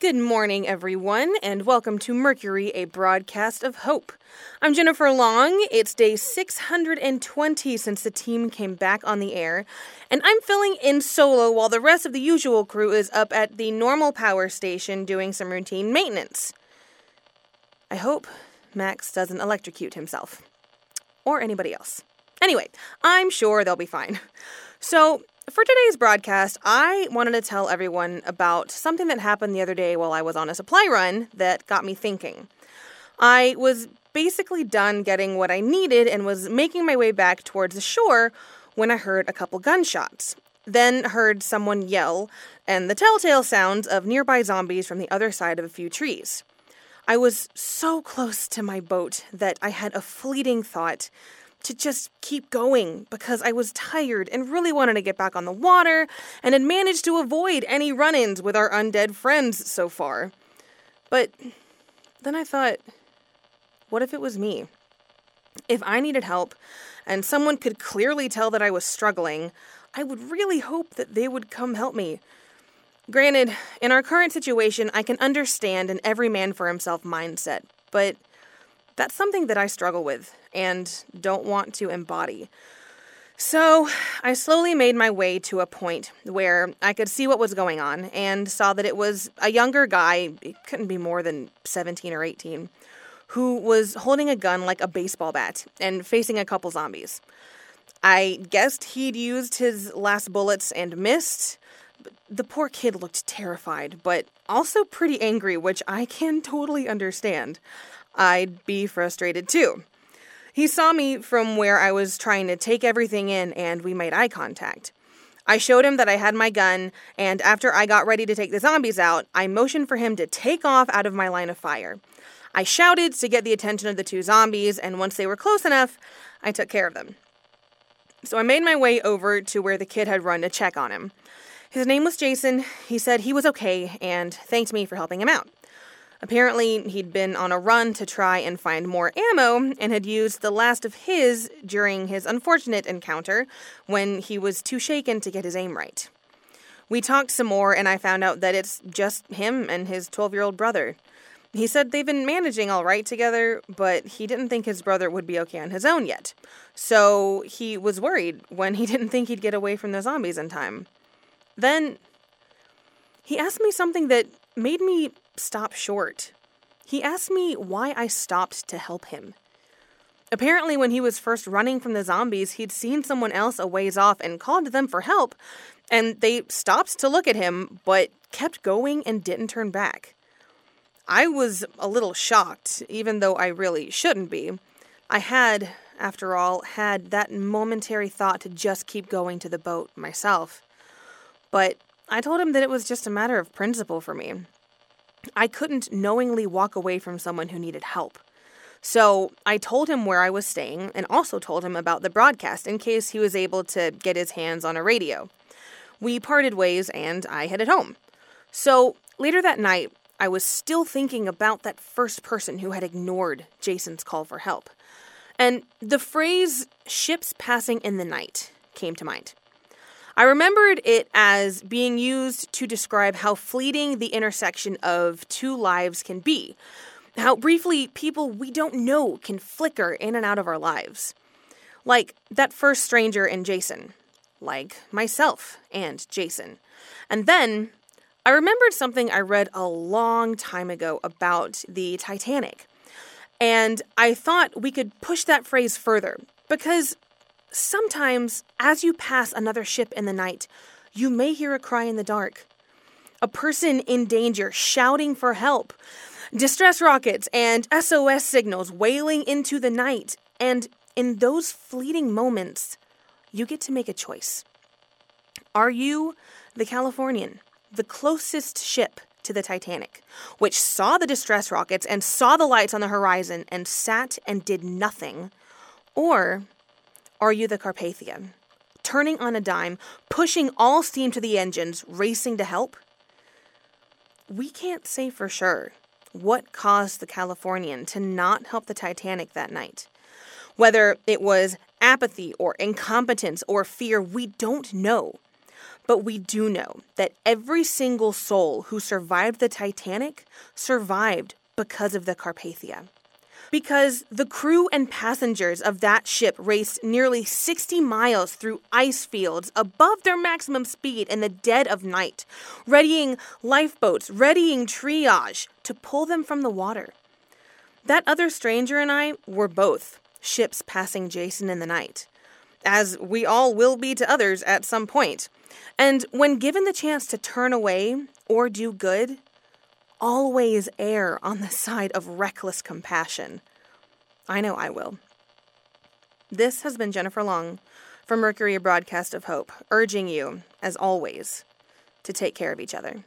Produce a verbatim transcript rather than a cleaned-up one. Good morning, everyone, and welcome to Mercury, a broadcast of hope. I'm Jennifer Long. It's day six hundred twenty since the team came back on the air, and I'm filling in solo while the rest of the usual crew is up at the normal power station doing some routine maintenance. I hope Max doesn't electrocute himself. Or anybody else. Anyway, I'm sure they'll be fine. So, for today's broadcast, I wanted to tell everyone about something that happened the other day while I was on a supply run that got me thinking. I was basically done getting what I needed and was making my way back towards the shore when I heard a couple gunshots, then heard someone yell and the telltale sounds of nearby zombies from the other side of a few trees. I was so close to my boat that I had a fleeting thought to just keep going because I was tired and really wanted to get back on the water and had managed to avoid any run-ins with our undead friends so far. But then I thought, what if it was me? If I needed help and someone could clearly tell that I was struggling, I would really hope that they would come help me. Granted, in our current situation, I can understand an every man for himself mindset, but that's something that I struggle with and don't want to embody. So I slowly made my way to a point where I could see what was going on and saw that it was a younger guy, it couldn't be more than seventeen or eighteen, who was holding a gun like a baseball bat and facing a couple zombies. I guessed he'd used his last bullets and missed. The poor kid looked terrified, but also pretty angry, which I can totally understand. I'd be frustrated too. He saw me from where I was trying to take everything in, and we made eye contact. I showed him that I had my gun, and after I got ready to take the zombies out, I motioned for him to take off out of my line of fire. I shouted to get the attention of the two zombies, and once they were close enough, I took care of them. So I made my way over to where the kid had run to check on him. His name was Jason. He said he was okay and thanked me for helping him out. Apparently, he'd been on a run to try and find more ammo and had used the last of his during his unfortunate encounter when he was too shaken to get his aim right. We talked some more, and I found out that it's just him and his twelve-year-old brother. He said they've been managing all right together, but he didn't think his brother would be okay on his own yet. So he was worried when he didn't think he'd get away from the zombies in time. Then he asked me something that made me stop short. He asked me why I stopped to help him. Apparently, when he was first running from the zombies, he'd seen someone else a ways off and called to them for help, and they stopped to look at him, but kept going and didn't turn back. I was a little shocked, even though I really shouldn't be. I had, after all, had that momentary thought to just keep going to the boat myself. But I told him that it was just a matter of principle for me. I couldn't knowingly walk away from someone who needed help. So I told him where I was staying and also told him about the broadcast in case he was able to get his hands on a radio. We parted ways and I headed home. So later that night, I was still thinking about that first person who had ignored Jason's call for help. And the phrase, ships passing in the night, came to mind. I remembered it as being used to describe how fleeting the intersection of two lives can be, how briefly people we don't know can flicker in and out of our lives. Like that first stranger and Jason, like myself and Jason. And then I remembered something I read a long time ago about the Titanic, and I thought we could push that phrase further because sometimes, as you pass another ship in the night, you may hear a cry in the dark. A person in danger shouting for help. Distress rockets and S O S signals wailing into the night. And in those fleeting moments, you get to make a choice. Are you the Californian, the closest ship to the Titanic, which saw the distress rockets and saw the lights on the horizon and sat and did nothing? Or are you the Carpathia, turning on a dime, pushing all steam to the engines, racing to help? We can't say for sure what caused the Californian to not help the Titanic that night. Whether it was apathy or incompetence or fear, we don't know. But we do know that every single soul who survived the Titanic survived because of the Carpathia. Because the crew and passengers of that ship raced nearly sixty miles through ice fields above their maximum speed in the dead of night, readying lifeboats, readying triage to pull them from the water. That other stranger and I were both ships passing Jason in the night, as we all will be to others at some point. And when given the chance to turn away or do good, always err on the side of reckless compassion. I know I will. This has been Jennifer Long for Mercury, a broadcast of hope, urging you, as always, to take care of each other.